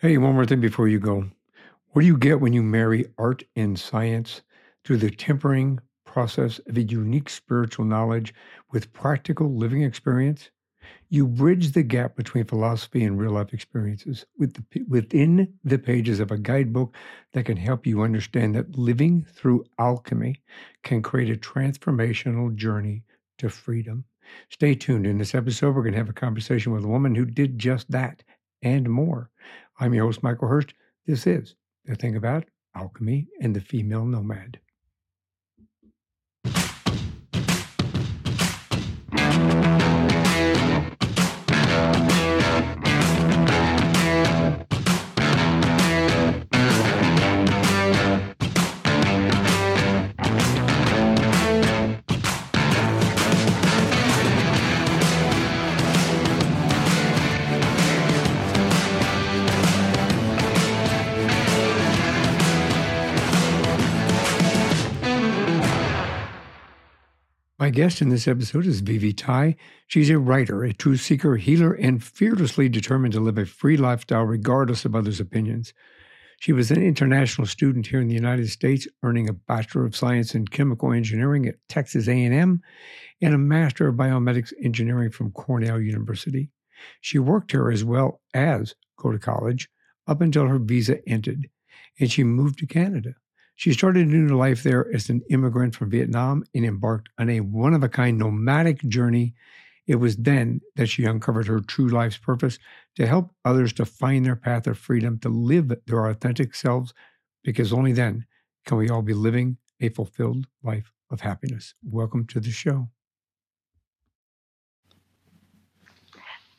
Hey, one more thing before you go. What do you get when you marry art and science through the tempering process of a unique spiritual knowledge with practical living experience? You bridge the gap between philosophy and real-life experiences within the pages of a guidebook that can help you understand that living through alchemy can create a transformational journey to freedom. Stay tuned. In this episode, we're going to have a conversation with a woman who did just that and more. I'm your host, Michael Hurst. This is The Thing About Alchemy and the Female Nomad. My guest in this episode is Vivi Tai. She's a writer, a truth seeker, healer, and fearlessly determined to live a free lifestyle regardless of others' opinions. She was an international student here in the United States, earning a Bachelor of Science in Chemical Engineering at Texas A&M and a Master of Biomedics Engineering from Cornell University. She worked here as well as go to college up until her visa ended, and she moved to Canada. She started a new life there as an immigrant from Vietnam and embarked on a one-of-a-kind nomadic journey. It was then that she uncovered her true life's purpose to help others to find their path of freedom, to live their authentic selves, because only then can we all be living a fulfilled life of happiness. Welcome to the show.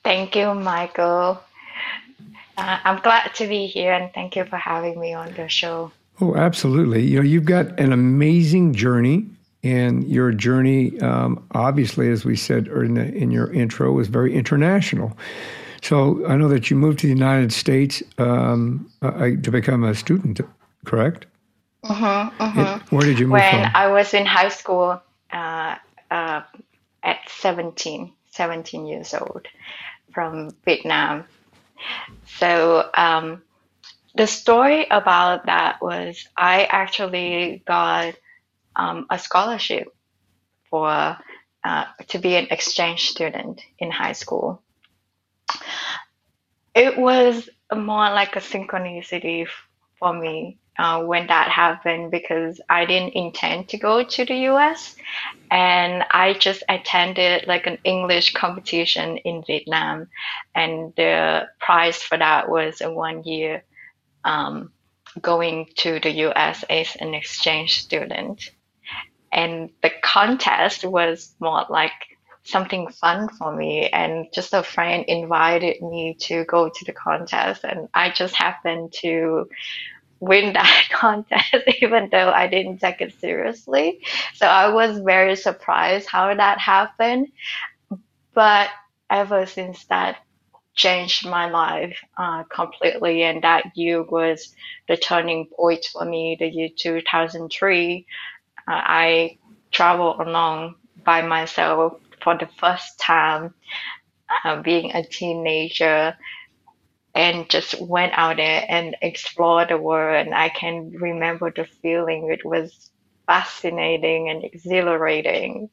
Thank you, Michael. I'm glad to be here, and thank you for having me on the show. Oh, absolutely. You know, you've got an amazing journey, and your journey, obviously, as we said in your intro, was very international. So I know that you moved to the United States to become a student, correct? Mm-hmm, mm-hmm. Where did you move from? When I was in high school at 17 years old, from Vietnam. So the story about that was I actually got a scholarship for to be an exchange student in high school. It was more like a synchronicity for me when that happened, because I didn't intend to go to the US, and I just attended like an English competition in Vietnam, and the prize for that was a one-year going to the US as an exchange student. And the contest was more like something fun for me, and just a friend invited me to go to the contest, and I just happened to win that contest even though I didn't take it seriously. So I was very surprised how that happened, but ever since that changed my life completely. And that year was the turning point for me, the year 2003. I traveled along by myself for the first time, being a teenager, and just went out there and explored the world. And I can remember the feeling. It was fascinating and exhilarating.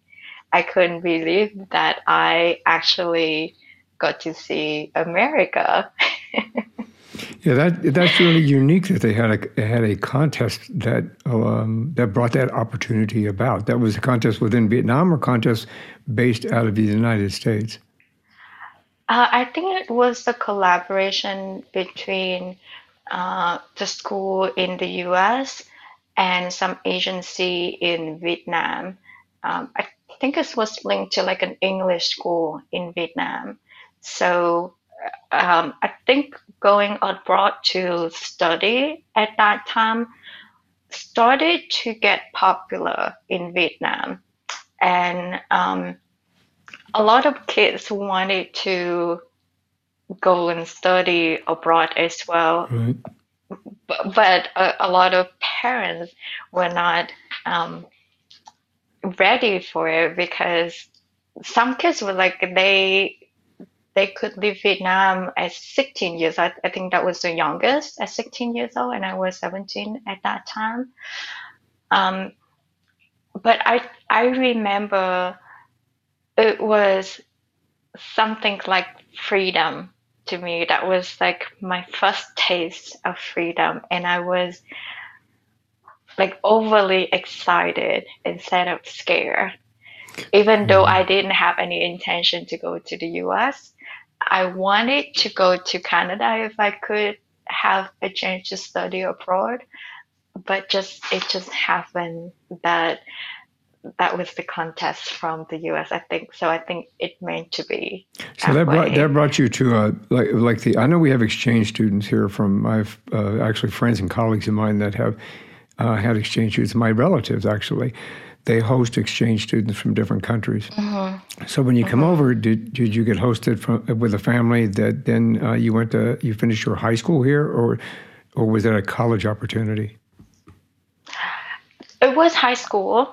I couldn't believe that I actually got to see America. Yeah, that's really unique that they had a contest that brought that opportunity about. That was a contest within Vietnam, or contest based out of the United States? I think it was a collaboration between the school in the U.S. and some agency in Vietnam. I think it was linked to like an English school in Vietnam. So I think going abroad to study at that time started to get popular in Vietnam. And a lot of kids wanted to go and study abroad as well. Right. But a lot of parents were not ready for it, because some kids were like, they could leave Vietnam at 16 years. I think that was the youngest at 16 years old, and I was 17 at that time. But I remember it was something like freedom to me. That was like my first taste of freedom, and I was like overly excited instead of scared. Even though I didn't have any intention to go to the US, I wanted to go to Canada if I could have a chance to study abroad, but it just happened that was the contest from the US, I think. So I think it meant to be. So that brought you to like the. I know we have exchange students here from. I've actually friends and colleagues of mine that have had exchange students. My relatives actually. They host exchange students from different countries. Mm-hmm. So when you come over, did you get hosted with a family that then you finished your high school here, or was that a college opportunity? It was high school.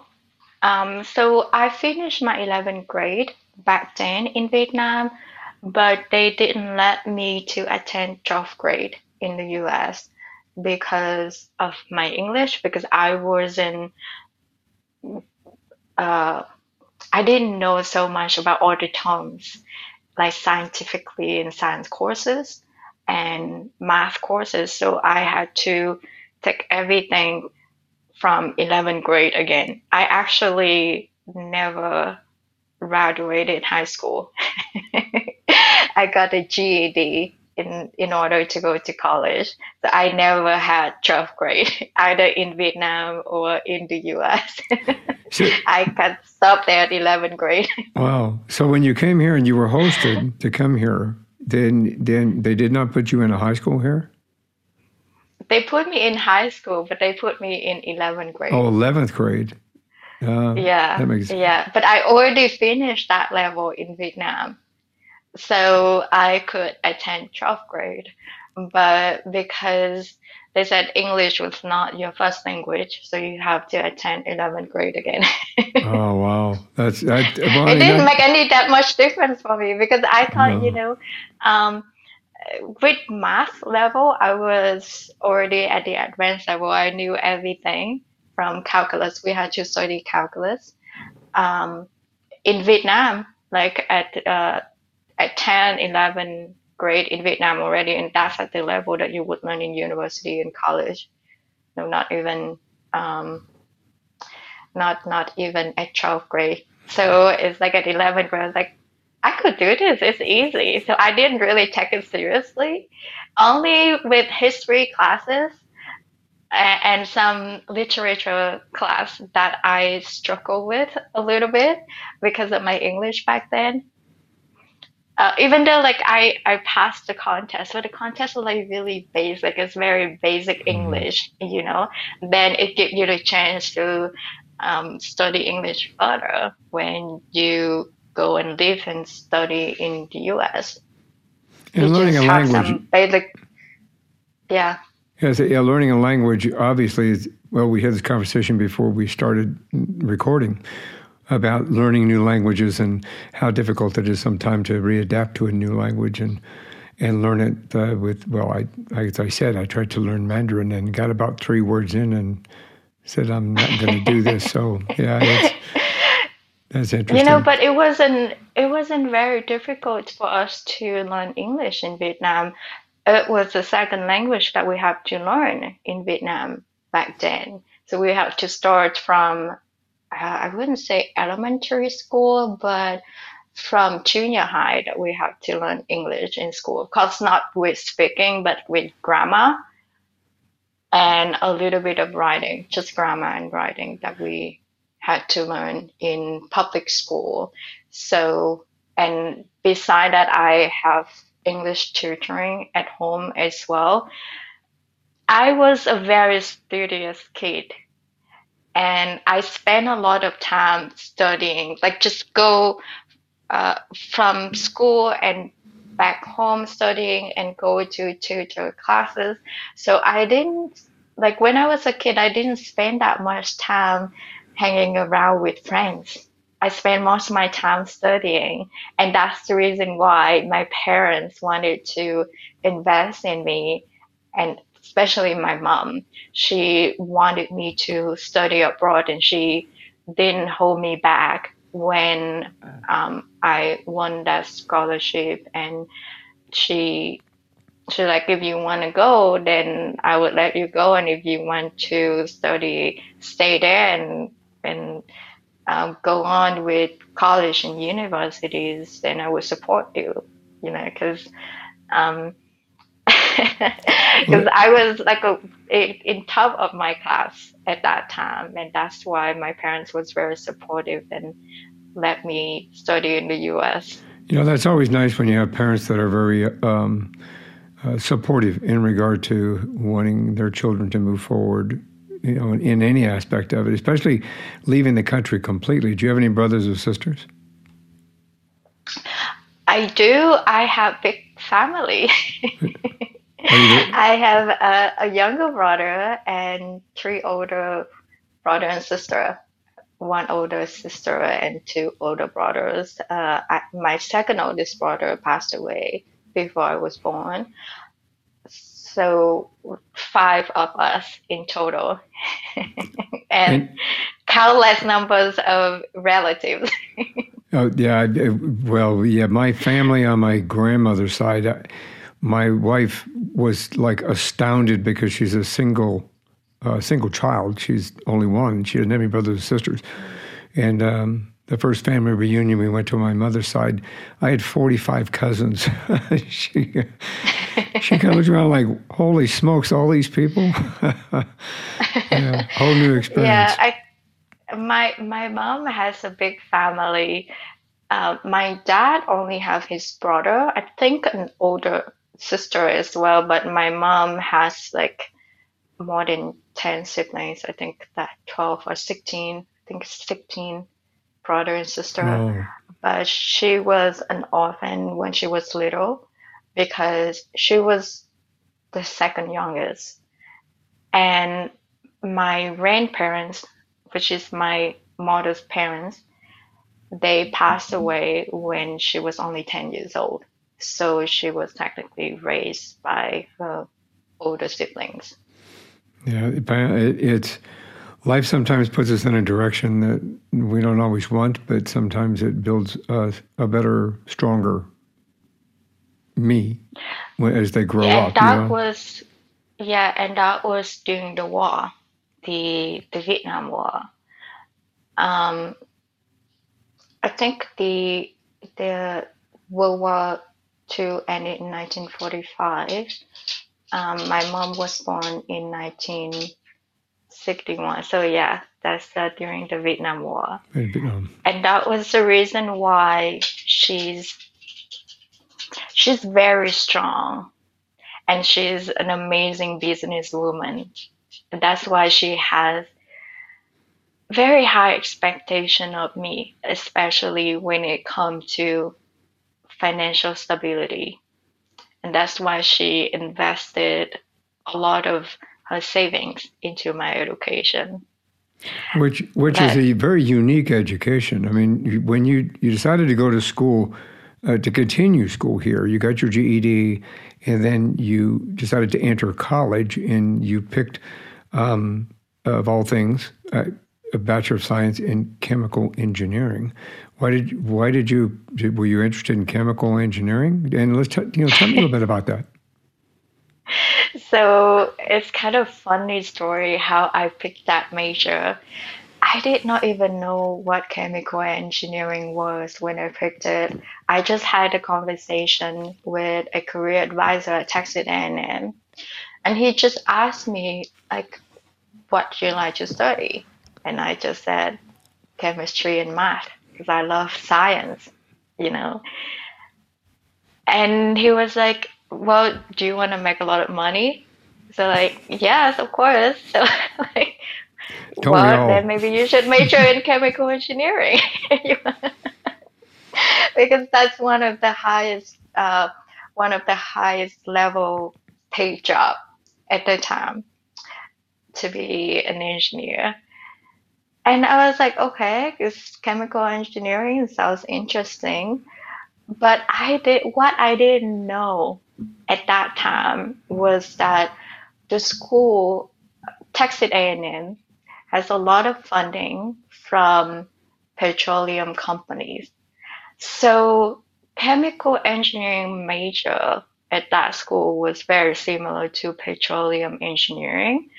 So I finished my 11th grade back then in Vietnam, but they didn't let me to attend 12th grade in the U.S. because of my English, because I wasn't. I didn't know so much about all the terms, like scientifically in science courses and math courses. So I had to take everything from 11th grade again. I actually never graduated high school. I got a GED in order to go to college. So I never had 12th grade, either in Vietnam or in the US. So, I got stopped at 11th grade. Wow. So when you came here and you were hosted to come here, then they did not put you in a high school here? They put me in high school, but they put me in 11th grade. Oh, 11th grade. Yeah. That makes sense. Yeah. But I already finished that level in Vietnam. So I could attend 12th grade, but because they said English was not your first language, so you have to attend 11th grade again. Oh, wow. It didn't make that much difference for me because I thought, with math level, I was already at the advanced level. I knew everything from calculus. We had to study calculus. In Vietnam, like at 10, 11 grade in Vietnam already, and that's at the level that you would learn in university and college. No, not even not even at 12th grade. So it's like at 11th grade, I was like, I could do this. It's easy. So I didn't really take it seriously. Only with history classes and some literature class that I struggled with a little bit because of my English back then. Even though like I passed the contest, but the contest was like really basic. It's very basic English, then it gives you the chance to study English further when you go and live and study in the US. And you learning a language. Some basic, yeah. Yeah, learning a language, obviously, we had this conversation before we started recording about learning new languages and how difficult it is sometimes to readapt to a new language and learn it as I said, I tried to learn Mandarin and got about 3 words in and said, I'm not going to do this. So, yeah, that's interesting. But it wasn't very difficult for us to learn English in Vietnam. It was the second language that we have to learn in Vietnam back then. So we have to start from I wouldn't say elementary school, but from junior high that we have to learn English in school. Of course, not with speaking, but with grammar and a little bit of writing, just grammar and writing that we had to learn in public school. So, and beside that, I have English tutoring at home as well. I was a very studious kid. And I spent a lot of time studying, like just go from school and back home studying and go to tutor classes. So I didn't, like when I was a kid, I didn't spend that much time hanging around with friends. I spent most of my time studying, and that's the reason why my parents wanted to invest in me, and especially my mom. She wanted me to study abroad, and she didn't hold me back when I won that scholarship. And she's like, if you want to go, then I would let you go, and if you want to study, stay there and go on with college and universities, then I would support you, you know, because I was like in top of my class at that time, and that's why my parents was very supportive and let me study in the U.S. You know, that's always nice when you have parents that are very supportive in regard to wanting their children to move forward, you know, in any aspect of it, especially leaving the country completely. Do you have any brothers or sisters? I do. I have big family. I have a younger brother and three older brother and sister, one older sister and two older brothers. My second oldest brother passed away before I was born. So 5 of us in total, and countless numbers of relatives. Oh, yeah. Well, yeah, my family on my grandmother's side, my wife was like astounded because she's a single child. She's only one. She doesn't have any brothers or sisters. And the first family reunion we went to on my mother's side, I had 45 cousins. She kind of looked around like, holy smokes, all these people? Yeah, whole new experience. Yeah, my mom has a big family. My dad only have his brother, I think an older sister as well, but my mom has like more than 10 siblings. I think that 12 or 16, I think 16 brother and sister. Oh. But she was an orphan when she was little, because she was the second youngest. And my grandparents, which is my mother's parents, they passed away when she was only 10 years old. So she was technically raised by her older siblings. Yeah, it's life sometimes puts us in a direction that we don't always want, but sometimes it builds a better, stronger me as they grow up. That was during the war, the Vietnam War. I think the World War II ended in 1945. My mom was born in 1961. So yeah, that's during the Vietnam War. In Vietnam. And that was the reason why she's very strong, and she's an amazing businesswoman. And that's why she has very high expectation of me, especially when it comes to financial stability. And that's why she invested a lot of her savings into my education. Which is a very unique education. I mean, when you decided to go to school, to continue school here, you got your GED, and then you decided to enter college, and you picked, of all things, a Bachelor of Science in Chemical Engineering. Were you interested in chemical engineering? And tell me a little bit about that. So it's kind of funny story how I picked that major. I did not even know what chemical engineering was when I picked it. I just had a conversation with a career advisor at Texas A&M, and he just asked me, like, what do you like to study? And I just said, chemistry and math, because I love science, you know. And he was like, well, do you want to make a lot of money? So like, yes, of course. So like, well, then maybe you should major in chemical engineering. Because that's one of the highest level paid job at the time, to be an engineer. And I was like, okay, this chemical engineering sounds interesting. But what I didn't know at that time was that the school, Texas A&M, has a lot of funding from petroleum companies. So chemical engineering major at that school was very similar to petroleum engineering,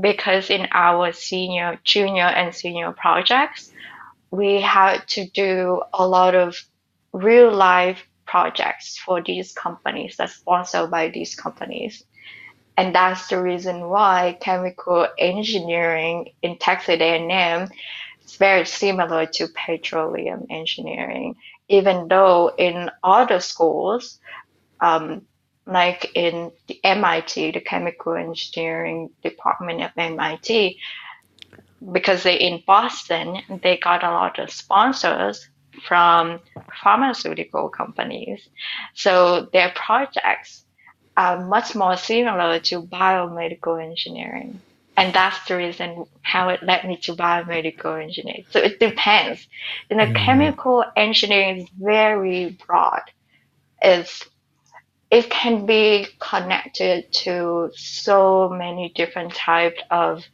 because in our junior and senior projects, we had to do a lot of real life projects for these companies that's sponsored by these companies. And that's the reason why chemical engineering in Texas A&M is very similar to petroleum engineering, even though in other schools, like in the MIT, the chemical engineering department of MIT, because they're in Boston, they got a lot of sponsors from pharmaceutical companies. So their projects are much more similar to biomedical engineering. And that's the reason how it led me to biomedical engineering. So it depends. You know, chemical engineering is very broad. It can be connected to so many different types of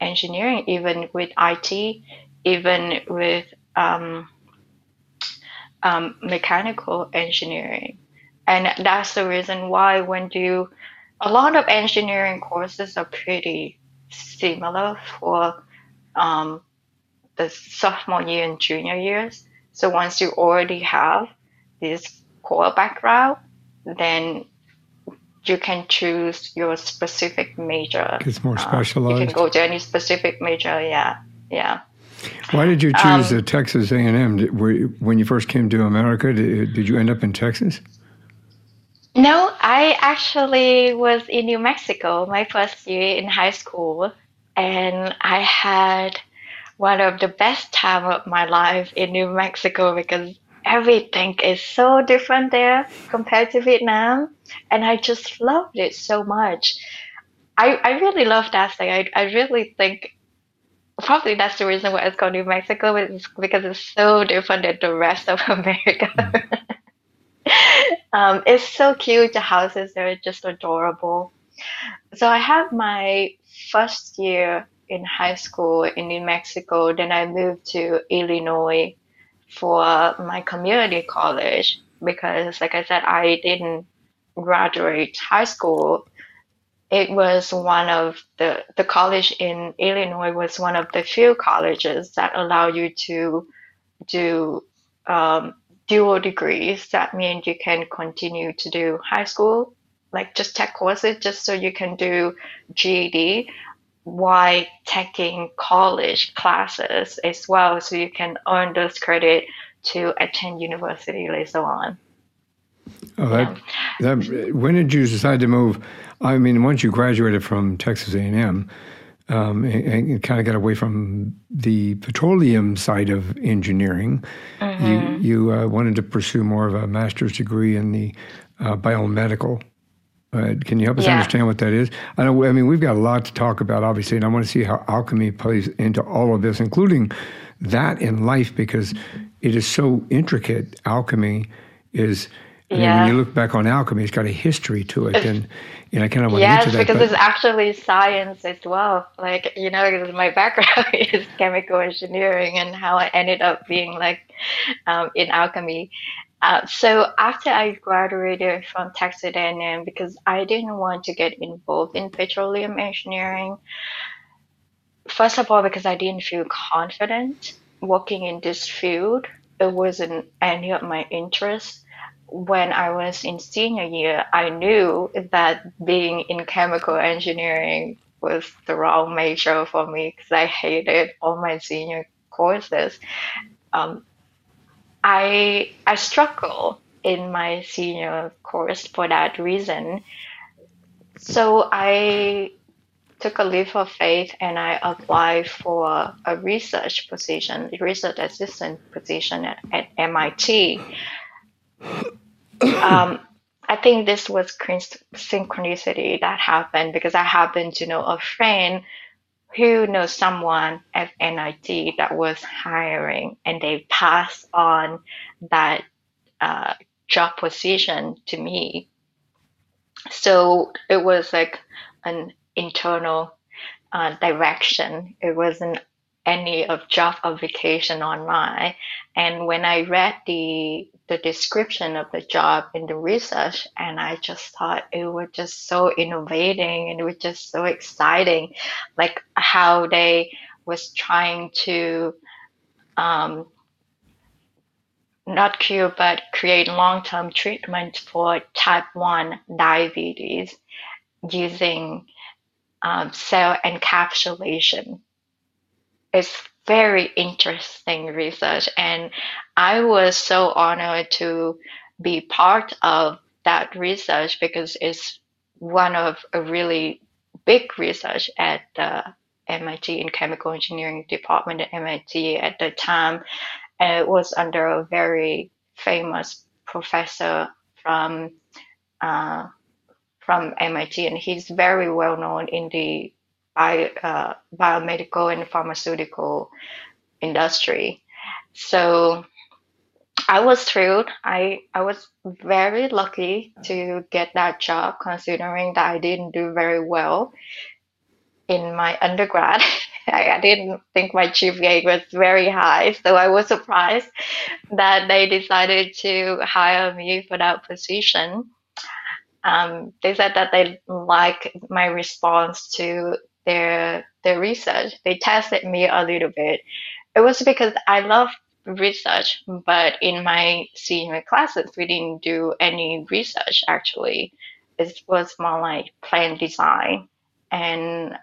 engineering, even with IT, even with mechanical engineering. And that's the reason why a lot of engineering courses are pretty similar for the sophomore year and junior years. So once you already have this core background, then you can choose your specific major. It's more specialized. You can go to any specific major. Yeah. Why did you choose Texas A&M? When you first came to America, did you end up in Texas? No, I actually was in New Mexico my first year in high school, and I had one of the best time of my life in New Mexico because everything is so different there compared to Vietnam, and I just loved it so much. I really love that thing. I really think probably that's the reason why it's called New Mexico, because it's so different than the rest of America. It's so cute. The houses are just adorable. So I had my first year in high school in New Mexico. Then I moved to Illinois for my community college, because like I said, I didn't graduate high school. It was one of the college in Illinois was one of the few colleges that allow you to do dual degrees. That means you can continue to do high school, like just tech courses, just so you can do GED, while taking college classes as well, so you can earn those credit to attend university later on. Oh, when did you decide to move? I mean, once you graduated from Texas A&M, and kind of got away from the petroleum side of engineering, you wanted to pursue more of a master's degree in the biomedical. Can you help us understand what that is? I mean, we've got a lot to talk about, obviously, and I want to see how alchemy plays into all of this, including that in life, because it is so intricate. Alchemy is, I mean, when you look back on alchemy, it's got a history to it, and I kind of want to get to that. Yes, because it's actually science as well. Like, you know, my background is chemical engineering and how I ended up being like in alchemy. So after I graduated from Texas A&M, because I didn't want to get involved in petroleum engineering, first of all, because I didn't feel confident working in this field. It wasn't any of my interests. When I was in senior year, I knew that being in chemical engineering was the wrong major for me because I hated all my senior courses. I struggle in my senior course for that reason. So I took a leap of faith and I applied for a research position, a research assistant position at MIT. I think this was synchronicity that happened because I happened to know a friend who knows someone at MIT that was hiring, and they passed on that job position to me. So it was like an internal direction. It wasn't any of job application online. And when I read the description of the job in the research, and I just thought it was just so innovating, and it was just so exciting, like how they was trying to not cure but create long-term treatment for type 1 diabetes using cell encapsulation. It's very interesting research, and I was so honored to be part of that research because it's one of a really big research at the MIT in Chemical Engineering Department at MIT at the time. And it was under a very famous professor from MIT, and he's very well known in the biomedical and pharmaceutical industry. So I was thrilled. I was very lucky to get that job, considering that I didn't do very well in my undergrad. I didn't think my GPA was very high, so I was surprised that they decided to hire me for that position. They said that they liked my response to their research. They tested me a little bit. It was because I love research, but in my senior classes, we didn't do any research actually. It was more like plan design and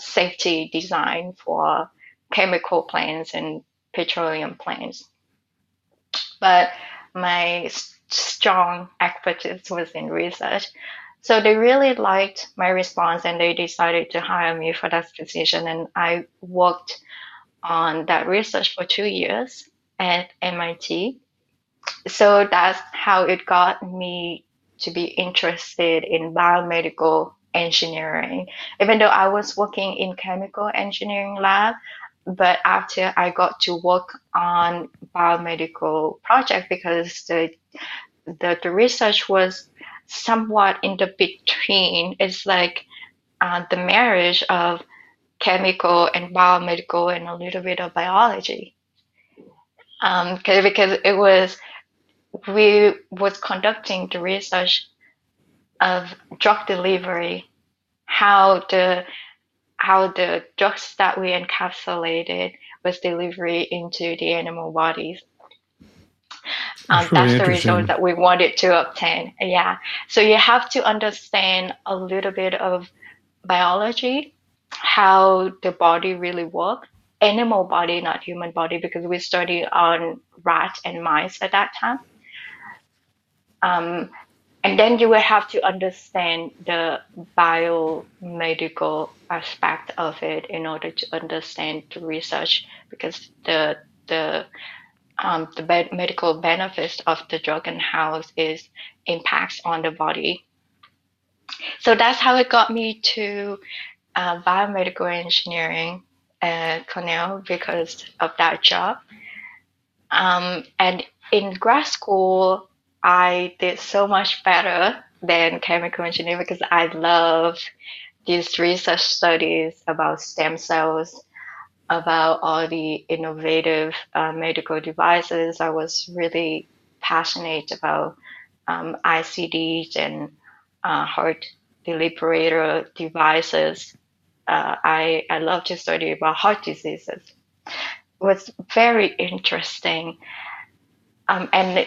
safety design for chemical plants and petroleum plants. But my strong expertise was in research. So they really liked my response, and they decided to hire me for that position. And I worked on that research for 2 years at MIT. So that's how it got me to be interested in biomedical engineering, even though I was working in chemical engineering lab. But after I got to work on biomedical project, because the research was somewhat in the between. It's like the marriage of chemical and biomedical and a little bit of biology. Because it was, we was conducting the research of drug delivery, how the drugs that we encapsulated was delivery into the animal bodies. That's the result that we wanted to obtain. Yeah. So you have to understand a little bit of biology, how the body really works, animal body, not human body, because we studied on rats and mice at that time. And then you will have to understand the biomedical aspect of it in order to understand the research, because the medical benefits of the drug and how its impacts on the body. So that's how it got me to biomedical engineering at Cornell because of that job. And in grad school, I did so much better than chemical engineering because I love these research studies about stem cells, about all the innovative medical devices. I was really passionate about ICDs and heart defibrillator devices. I love to study about heart diseases. It was very interesting. And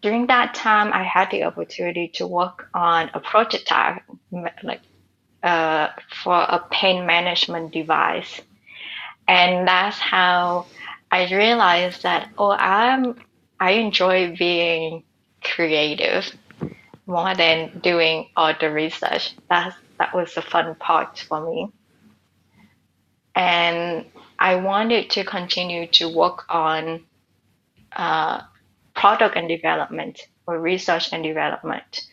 during that time, I had the opportunity to work on a prototype for a pain management device. And that's how I realized that, I enjoy being creative more than doing all the research. That was the fun part for me. And I wanted to continue to work on product and development, or research and development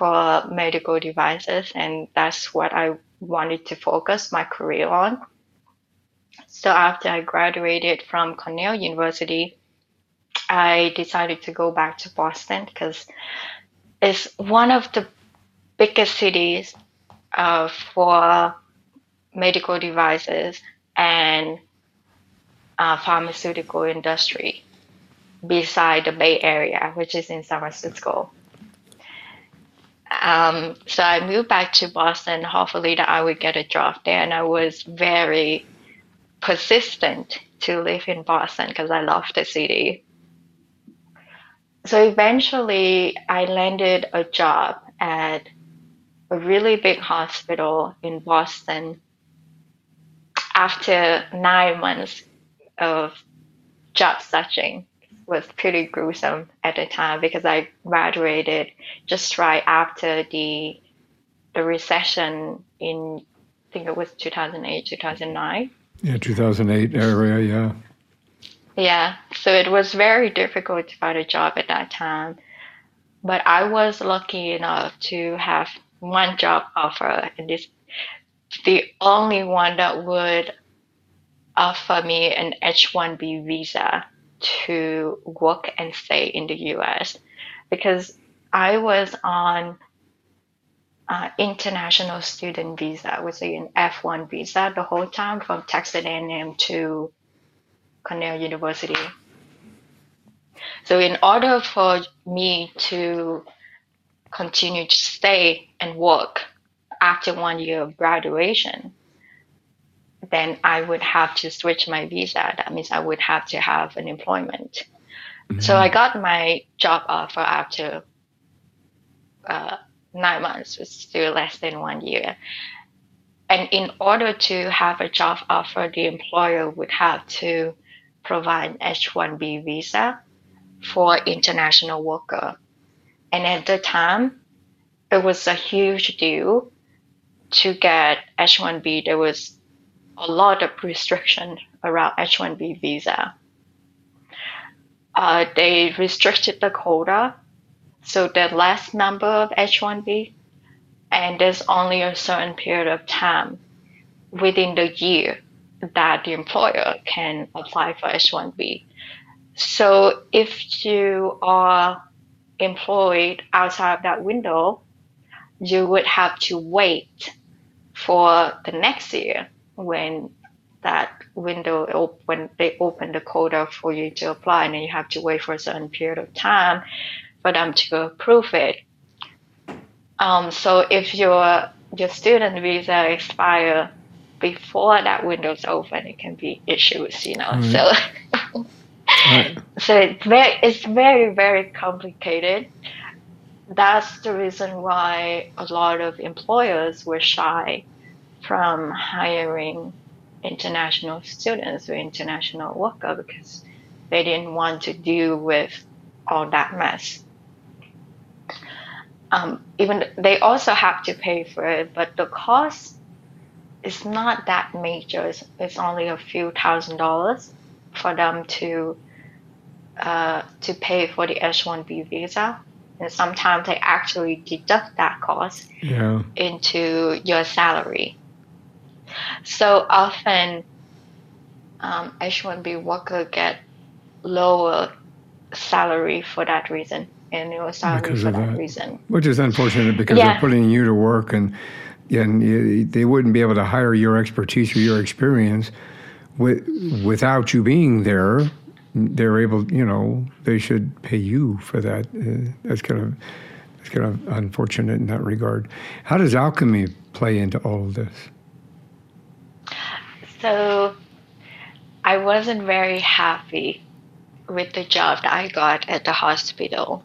for medical devices, and that's what I wanted to focus my career on. So after I graduated from Cornell University, I decided to go back to Boston because it's one of the biggest cities for medical devices and pharmaceutical industry beside the Bay Area, which is in San Francisco. So I moved back to Boston, hopefully that I would get a job there. And I was very persistent to live in Boston because I loved the city. So eventually I landed a job at a really big hospital in Boston after 9 months of job searching. Was pretty gruesome at the time because I graduated just right after the recession in, I think it was 2008, 2009. Yeah, 2008 area, yeah. Yeah, so it was very difficult to find a job at that time. But I was lucky enough to have one job offer, and this the only one that would offer me an H-1B visa to work and stay in the U.S. because I was on international student visa, which is an F1 visa the whole time from Texas A&M to Cornell University. So in order for me to continue to stay and work after 1 year of graduation, then I would have to switch my visa. That means I would have to have an employment. Mm-hmm. So I got my job offer after 9 months, which is still less than 1 year. And in order to have a job offer, the employer would have to provide an H-1B visa for international worker. And at the time, it was a huge deal to get H-1B. There was a lot of restriction around H-1B visa. They restricted the quota, so the less number of H-1B, and there's only a certain period of time within the year that the employer can apply for H-1B. So if you are employed outside of that window, you would have to wait for the next year when that window open, they open the quota for you to apply, and then you have to wait for a certain period of time for them to approve it. So if your student visa expires before that window's open, it can be issues, you know. Mm-hmm. So, right. So it's very, very complicated. That's the reason why a lot of employers were shy from hiring international students or international workers because they didn't want to deal with all that mess. Even they also have to pay for it, but the cost is not that major. It's only a few $1,000s for them to pay for the H-1B visa. And sometimes they actually deduct that cost into your salary. So often, H-1B workers get lower salary for that reason, annual salary because for that reason. Which is unfortunate because they're putting you to work, and they wouldn't be able to hire your expertise or your experience without you being there. They're able, you know, they should pay you for that. That's kind of unfortunate in that regard. How does alchemy play into all of this? So I wasn't very happy with the job that I got at the hospital.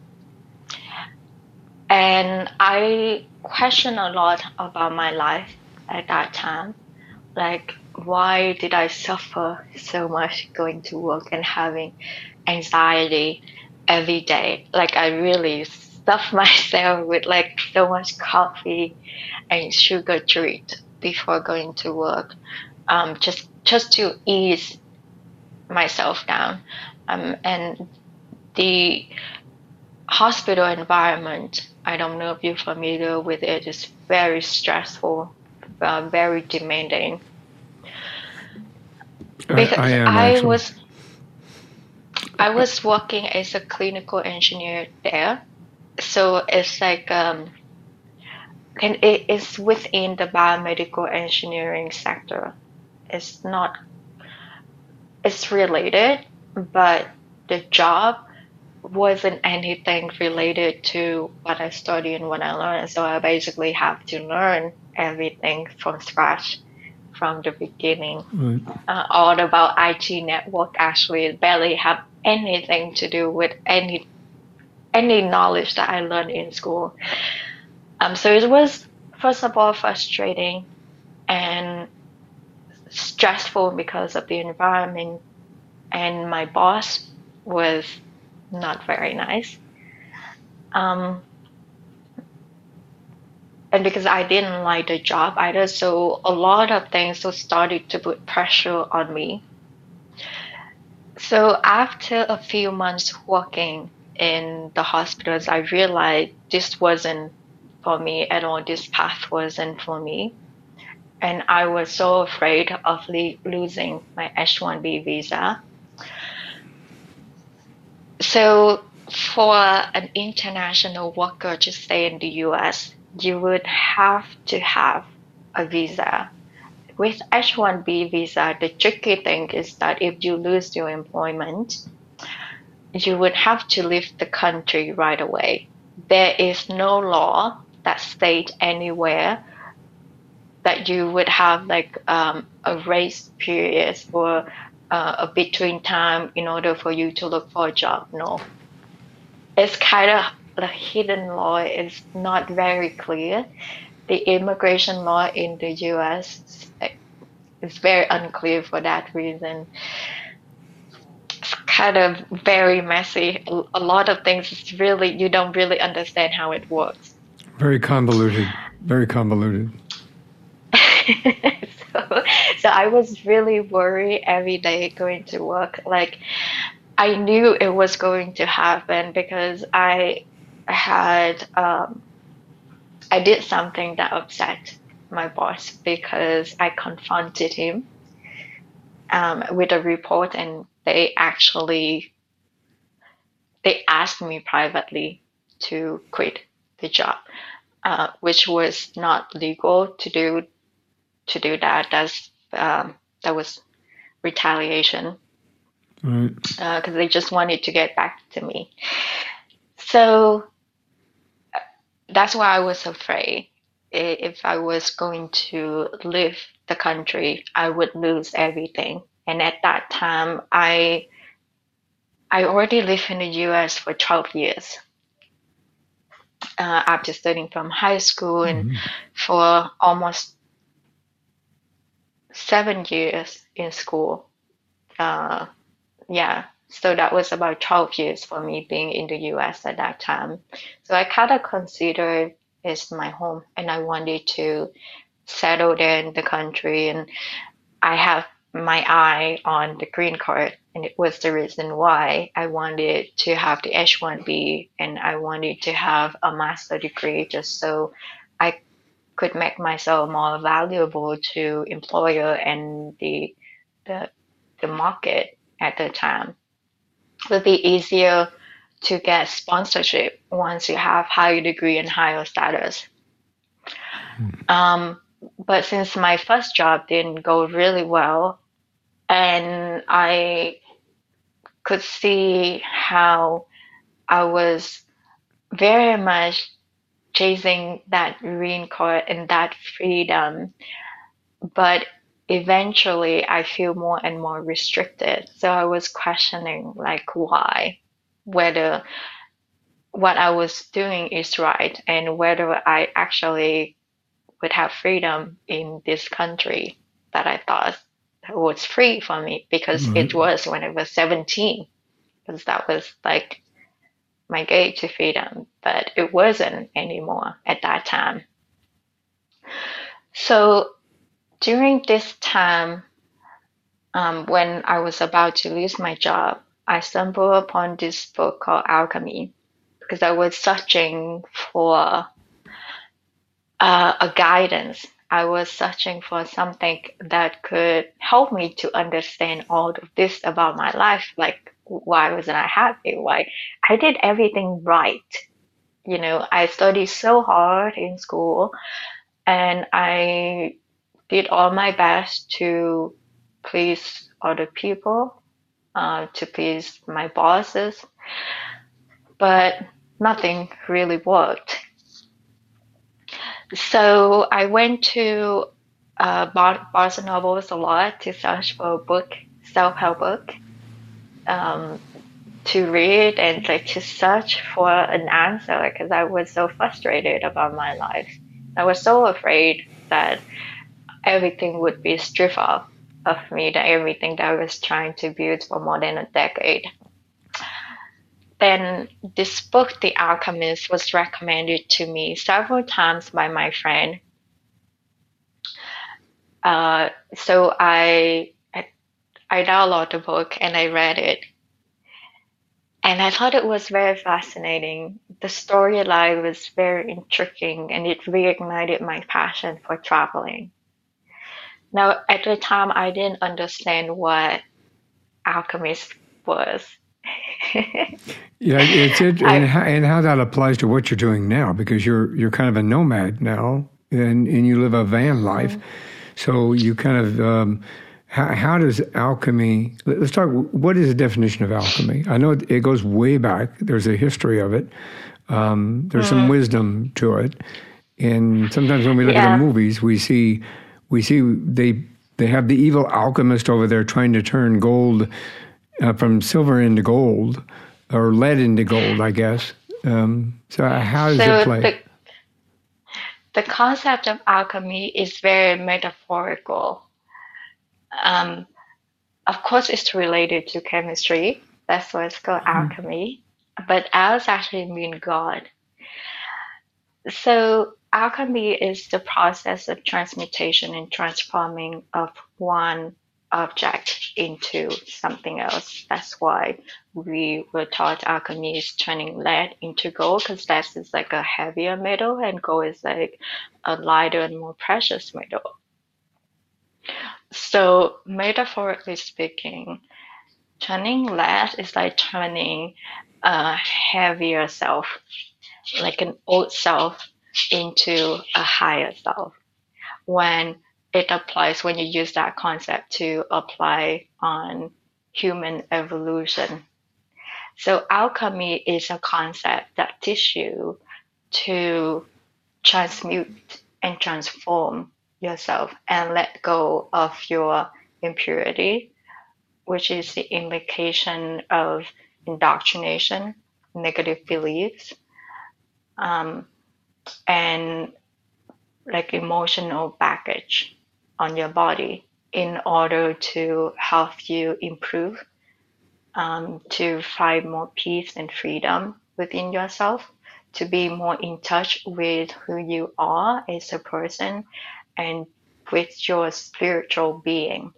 And I questioned a lot about my life at that time. Like, why did I suffer so much going to work and having anxiety every day? Like, I really stuffed myself with like so much coffee and sugar treat before going to work. Just to ease myself down, and the hospital environment, I don't know if you're familiar with it, is very stressful, very demanding. Because I was working as a clinical engineer there, so it's like and it is within the biomedical engineering sector. It's not, it's related, but the job wasn't anything related to what I study and what I learned. So I basically have to learn everything from scratch, from the beginning. Right. All about IT network, actually barely have anything to do with any knowledge that I learned in school. So it was, first of all, frustrating and stressful because of the environment, and my boss was not very nice. And because I didn't like the job either, so a lot of things started to put pressure on me. So after a few months working in the hospitals, I realized this wasn't for me at all. This path wasn't for me. And I was so afraid of losing my H-1B visa. So for an international worker to stay in the U.S., you would have to have a visa. With H-1B visa, the tricky thing is that if you lose your employment, you would have to leave the country right away. There is no law that states anywhere that you would have like a grace period or a between time in order for you to look for a job. No, it's kind of the hidden law. It's not very clear. The immigration law in the U.S. is very unclear for that reason. It's kind of very messy. A lot of things, it's really, you don't really understand how it works. Very convoluted. Very convoluted. So I was really worried every day going to work. Like, I knew it was going to happen because I did something that upset my boss because I confronted him with a report, and they asked me privately to quit the job, which was not legal to do. To do that, that was retaliation, right? Because they just wanted to get back to me. So that's why I was afraid. If I was going to leave the country, I would lose everything. And at that time, I already lived in the U.S. for 12 years. After studying from high school, and for almost 7 years in school. So that was about 12 years for me being in the US at that time. So I kind of considered it's my home, and I wanted to settle there in the country, and I have my eye on the green card, and it was the reason why I wanted to have the H-1B, and I wanted to have a master's degree just so I could make myself more valuable to employer and the market at the time. It would be easier to get sponsorship once you have higher degree and higher status. But since my first job didn't go really well, and I could see how I was very much chasing that green card and that freedom, but eventually I feel more and more restricted. So I was questioning, like, why, whether what I was doing is right, and whether I actually would have freedom in this country that I thought was free for me, because it was when I was 17, because that was like my gate to freedom, but it wasn't anymore at that time. So during this time, when I was about to lose my job, I stumbled upon this book called Alchemy, because I was searching for a guidance. I was searching for something that could help me to understand all of this about my life. Like, why wasn't I happy? Why? I did everything right. You know, I studied so hard in school and I did all my best to please other people, to please my bosses, but nothing really worked. So I went to Barnes & Noble a lot to search for a book, self-help book, to read and like to search for an answer, because I was so frustrated about my life. I was so afraid that everything would be stripped off of me, that everything that I was trying to build for more than a decade. Then this book, The Alchemist, was recommended to me several times by my friend. So I downloaded the book and I read it. And I thought it was very fascinating. The storyline was very intriguing and it reignited my passion for traveling. Now, at the time, I didn't understand what alchemist was. Yeah, it's it, and how that applies to what you're doing now, because you're kind of a nomad now, and you live a van life. Mm-hmm. So you kind of how does alchemy? Let's talk. What is the definition of alchemy? I know it goes way back. There's a history of it. There's some wisdom to it, and sometimes when we look at the movies, we see they have the evil alchemist over there trying to turn gold. From silver into gold, or lead into gold, I guess. So how does it play? The concept of alchemy is very metaphorical. Of course, it's related to chemistry. That's why it's called alchemy. But alchemy actually means God. So alchemy is the process of transmutation and transforming of one object into something else. That's why we were taught alchemy is turning lead into gold, because lead is like a heavier metal and gold is like a lighter and more precious metal. So metaphorically speaking, turning lead is like turning a heavier self, like an old self, into a higher self. It applies when you use that concept to apply on human evolution. So alchemy is a concept that teaches you to transmute and transform yourself and let go of your impurity, which is the implication of indoctrination, negative beliefs, and like emotional baggage on your body, in order to help you improve, to find more peace and freedom within yourself, to be more in touch with who you are as a person and with your spiritual being.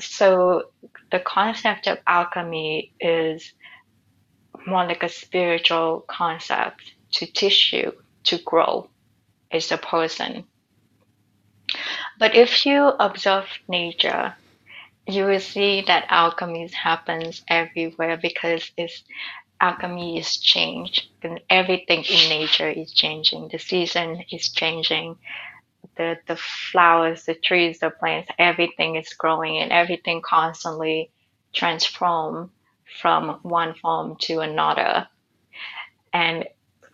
So the concept of alchemy is more like a spiritual concept to teach you to grow as a person. But if you observe nature, you will see that alchemy happens everywhere, because alchemy is change, and everything in nature is changing. The season is changing, the flowers, the trees, the plants, everything is growing, and everything constantly transforms from one form to another. And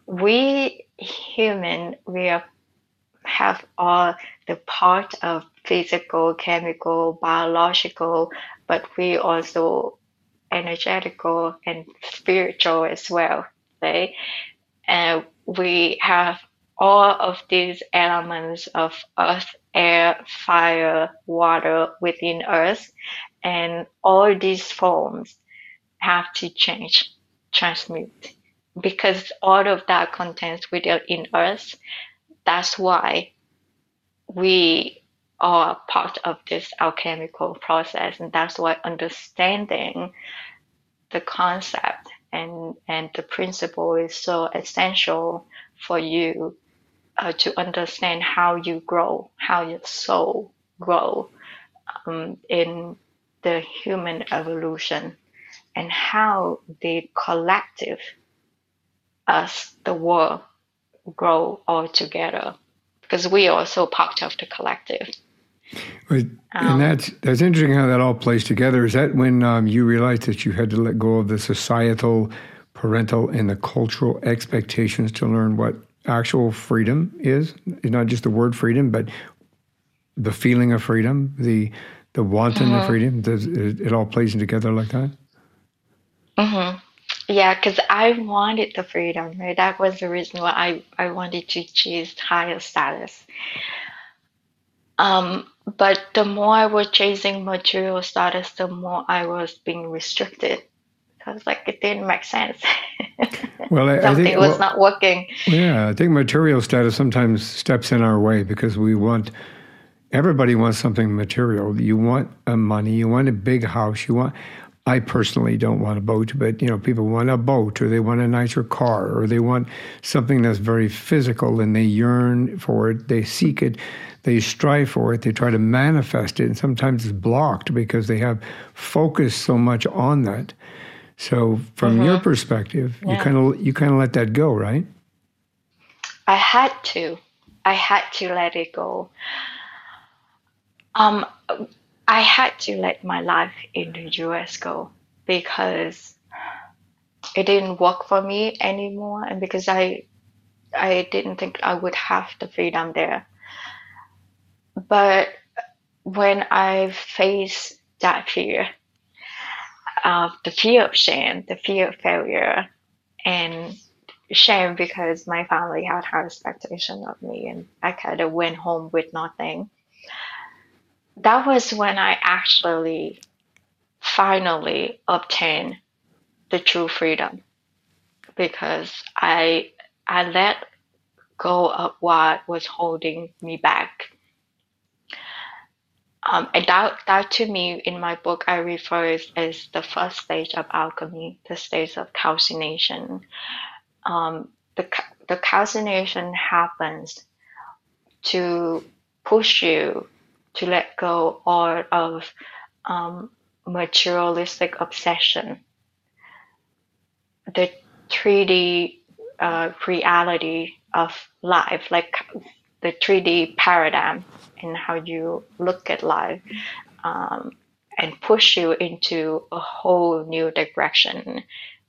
we human, we have all the part of physical, chemical, biological, but we also energetical and spiritual as well, right? And we have all of these elements of earth, air, fire, water within us, and all these forms have to change, transmute, because all of that contents within us. That's why we are part of this alchemical process, and that's why understanding the concept and the principle is so essential for you to understand how you grow, how your soul grow in the human evolution, and how the collective, us, the world, grow all together, because we are also part of the collective. Right. And that's interesting how that all plays together. Is that when you realized that you had to let go of the societal, parental, and the cultural expectations to learn what actual freedom is? It's not just the word freedom, but the feeling of freedom, the wanting of freedom. It all plays together like that? Mm-hmm. Yeah, because I wanted the freedom, right? That was the reason why I wanted to chase higher status. But the more I was chasing material status, the more I was being restricted. I was like, it didn't make sense. Well, Something was not working. Yeah, I think material status sometimes steps in our way because everybody wants something material. You want money, you want a big house, I personally don't want a boat, but people want a boat, or they want a nicer car, or they want something that's very physical, and they yearn for it, they seek it, they strive for it, they try to manifest it, and sometimes it's blocked because they have focused so much on that. So from your perspective, you kind of let that go, right? I had to let it go. I had to let my life in the U.S. go because it didn't work for me anymore, and because I didn't think I would have the freedom there. But when I faced that fear, the fear of shame, the fear of failure, and shame because my family had high expectations of me, and I kind of went home with nothing. That was when I actually finally obtained the true freedom, because I let go of what was holding me back. And that to me, in my book, I refer as the first stage of alchemy, the stage of calcination. The calcination happens to push you to let go all of materialistic obsession, the 3D reality of life, like the 3D paradigm and how you look at life, and push you into a whole new direction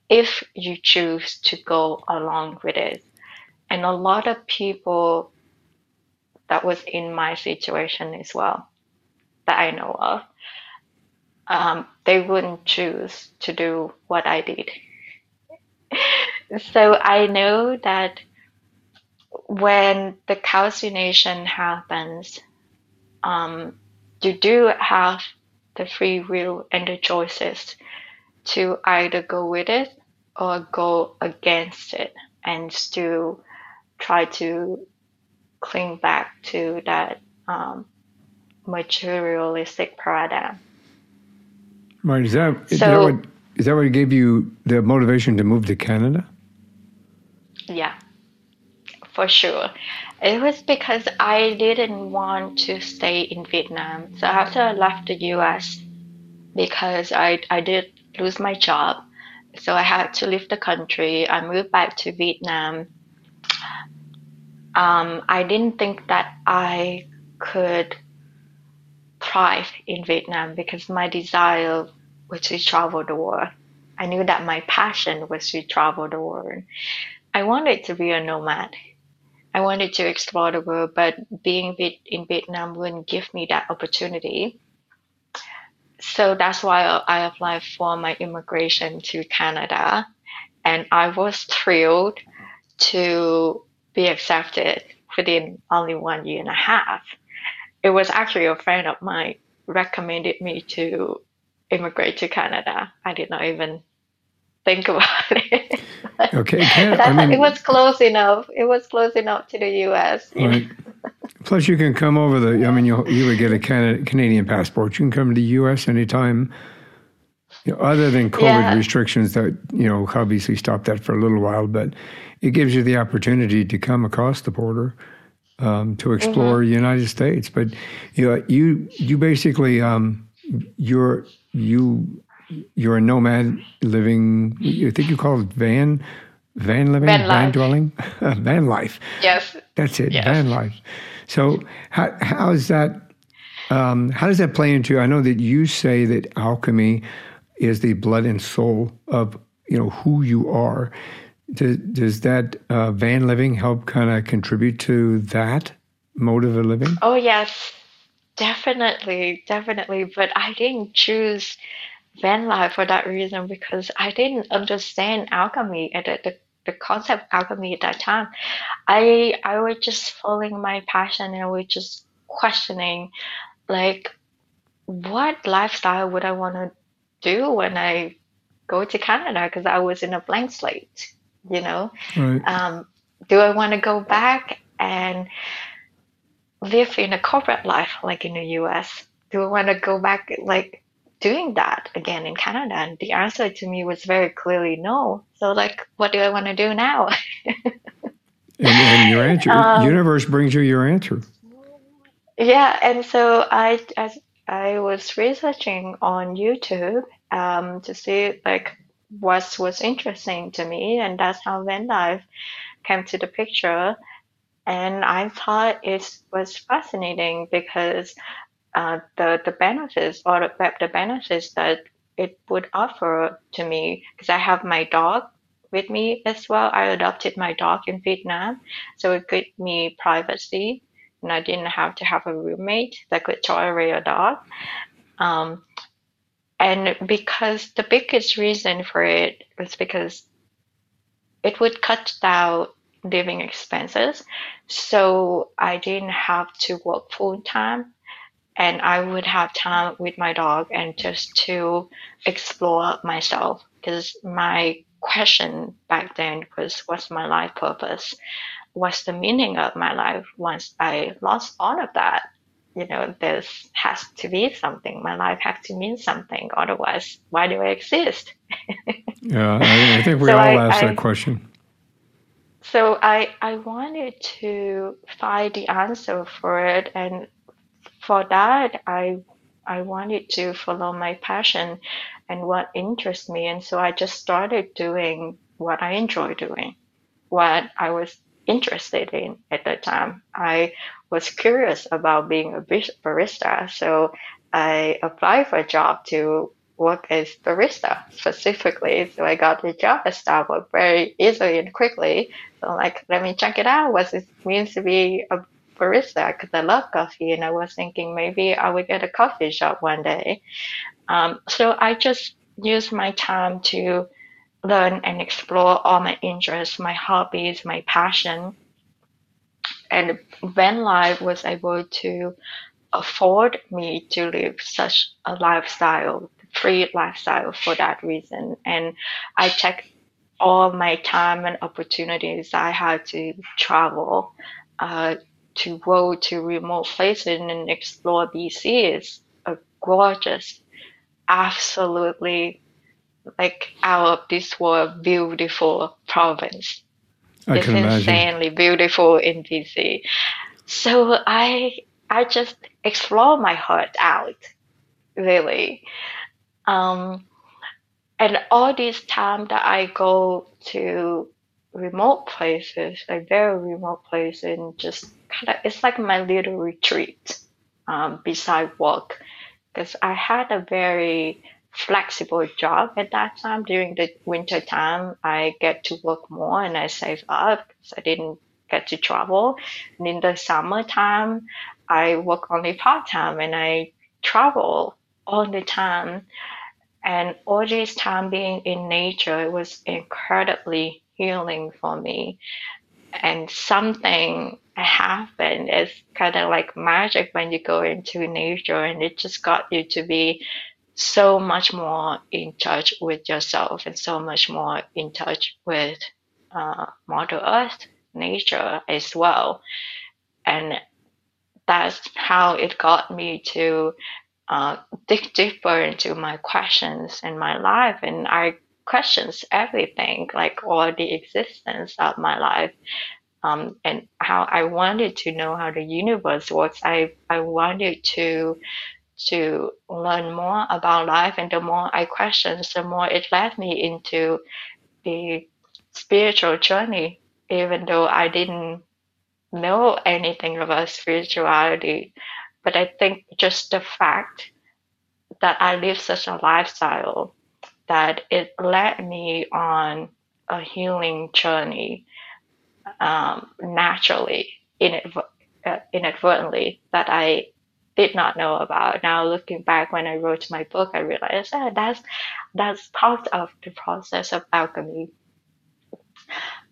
if you choose to go along with it. And a lot of people, that was in my situation as well, that I know of, they wouldn't choose to do what I did. So I know that when the calcination happens, you do have the free will and the choices to either go with it or go against it and still try to cling back to that materialistic paradigm. Right. Is that what gave you the motivation to move to Canada? Yeah, for sure. It was because I didn't want to stay in Vietnam. So after I left the U.S., because I did lose my job, so I had to leave the country. I moved back to Vietnam. I didn't think that I could thrive in Vietnam because my desire was to travel the world. I knew that my passion was to travel the world. I wanted to be a nomad. I wanted to explore the world, but being in Vietnam wouldn't give me that opportunity. So that's why I applied for my immigration to Canada, and I was thrilled to be accepted within only 1.5 years. It was actually a friend of mine recommended me to immigrate to Canada. I did not even think about it. Okay, it was close enough. It was close enough to the U.S. Right. Plus, you can come over you would get a Canadian passport. You can come to the U.S. anytime You know, other than COVID restrictions that, you know, obviously stopped that for a little while, but it gives you the opportunity to come across the border to explore the United States. But you know, you basically you're a nomad living. I think you call it van living, van dwelling, van life. Yes, that's it. Yes. Van life. So how is that? How does that play into? I know that you say that alchemy is the blood and soul of, you know, who you are. Does that van living help kind of contribute to that mode of a living? Oh, yes, definitely. But I didn't choose van life for that reason, because I didn't understand alchemy at the concept of alchemy at that time. I was just following my passion, and I was just questioning, like, what lifestyle would I want to do when I go to Canada? Because I was in a blank slate. You know, right. Do I want to go back and live in a corporate life like in the US? Do I want to go back like doing that again in Canada? And the answer to me was very clearly no. So like, what do I want to do now? and your answer, universe brings you your answer. Yeah, and so I was researching on YouTube to see like what was interesting to me, and that's how van life came to the picture. And I thought it was fascinating because the benefits that it would offer to me, because I have my dog with me as well. I adopted my dog in Vietnam, so it gave me privacy, and I didn't have to have a roommate that could tolerate a dog. And because the biggest reason for it was because it would cut down living expenses. So I didn't have to work full time, and I would have time with my dog and just to explore myself. Because my question back then was, what's my life purpose? What's the meaning of my life once I lost all of that? You know, there has to be something. My life has to mean something. Otherwise, why do I exist? Yeah, I think we all ask that question. So I wanted to find the answer for it. And for that, I wanted to follow my passion and what interests me. And so I just started doing what I enjoy doing, what I was interested in at the time. I was curious about being a barista, so I applied for a job to work as barista specifically. So I got the job at Starbucks very easily and quickly. So I'm like, let me check it out, what it means to be a barista, because I love coffee, and I was thinking maybe I would get a coffee shop one day. So I just used my time to learn and explore all my interests, my hobbies, my passion. And van life was able to afford me to live such a lifestyle, free lifestyle, for that reason. And I checked all my time and opportunities. I had to travel to go to remote places and explore BC. It's a gorgeous, absolutely like out of this world beautiful province. It's insanely beautiful in DC. So I just explore my heart out, really. And all this time that I go to remote places, like very remote places, and just kind of, it's like my little retreat beside work, because I had a very flexible job at that time. During the winter time, I get to work more and I save up because I didn't get to travel. And in the summertime, I work only part-time and I travel all the time. And all this time being in nature, it was incredibly healing for me. And something happened. It's kind of like magic when you go into nature, and it just got you to be so much more in touch with yourself and so much more in touch with Mother Earth, nature as well. And that's how it got me to dig deeper into my questions in my life, and I questions everything, like all the existence of my life, and how I wanted to know how the universe works. I wanted to learn more about life, and the more I questioned, the more it led me into the spiritual journey, even though I didn't know anything about spirituality. But I think just the fact that I live such a lifestyle that it led me on a healing journey naturally, inadvertently, that I did not know about. Now, looking back when I wrote my book, I realized that's part of the process of alchemy.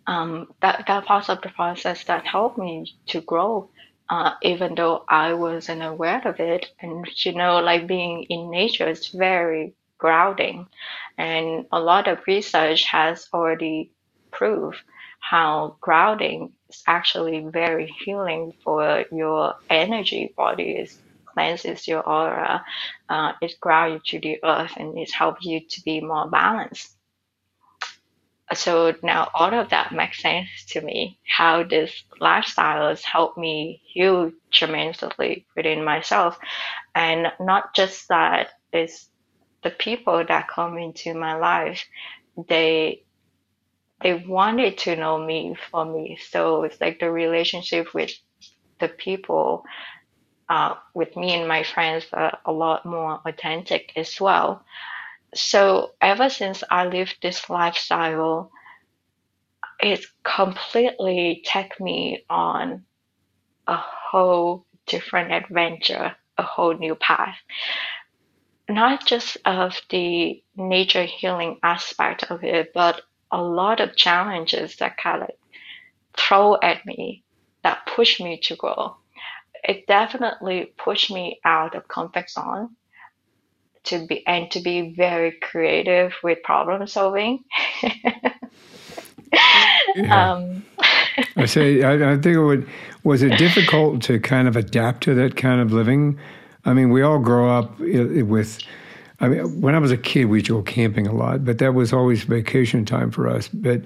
That part of the process that helped me to grow, even though I wasn't aware of it. And, you know, like being in nature is very grounding. And a lot of research has already proved how grounding is actually very healing for your energy body. It cleanses your aura. It grounds you to the earth, and it helps you to be more balanced. So now all of that makes sense to me, how this lifestyle has helped me heal tremendously within myself. And not just that, it's the people that come into my life, they wanted to know me for me. So it's like the relationship with the people, with me and my friends, are a lot more authentic as well. So ever since I lived this lifestyle, it's completely taken me on a whole different adventure, a whole new path. Not just of the nature healing aspect of it, but a lot of challenges that kind of throw at me, that push me to grow. It definitely pushed me out of comfort zone to be very creative with problem solving. Yeah. I think was it difficult to kind of adapt to that kind of living? I mean, we all grow up with. I mean, when I was a kid, we used to go camping a lot, but that was always vacation time for us. But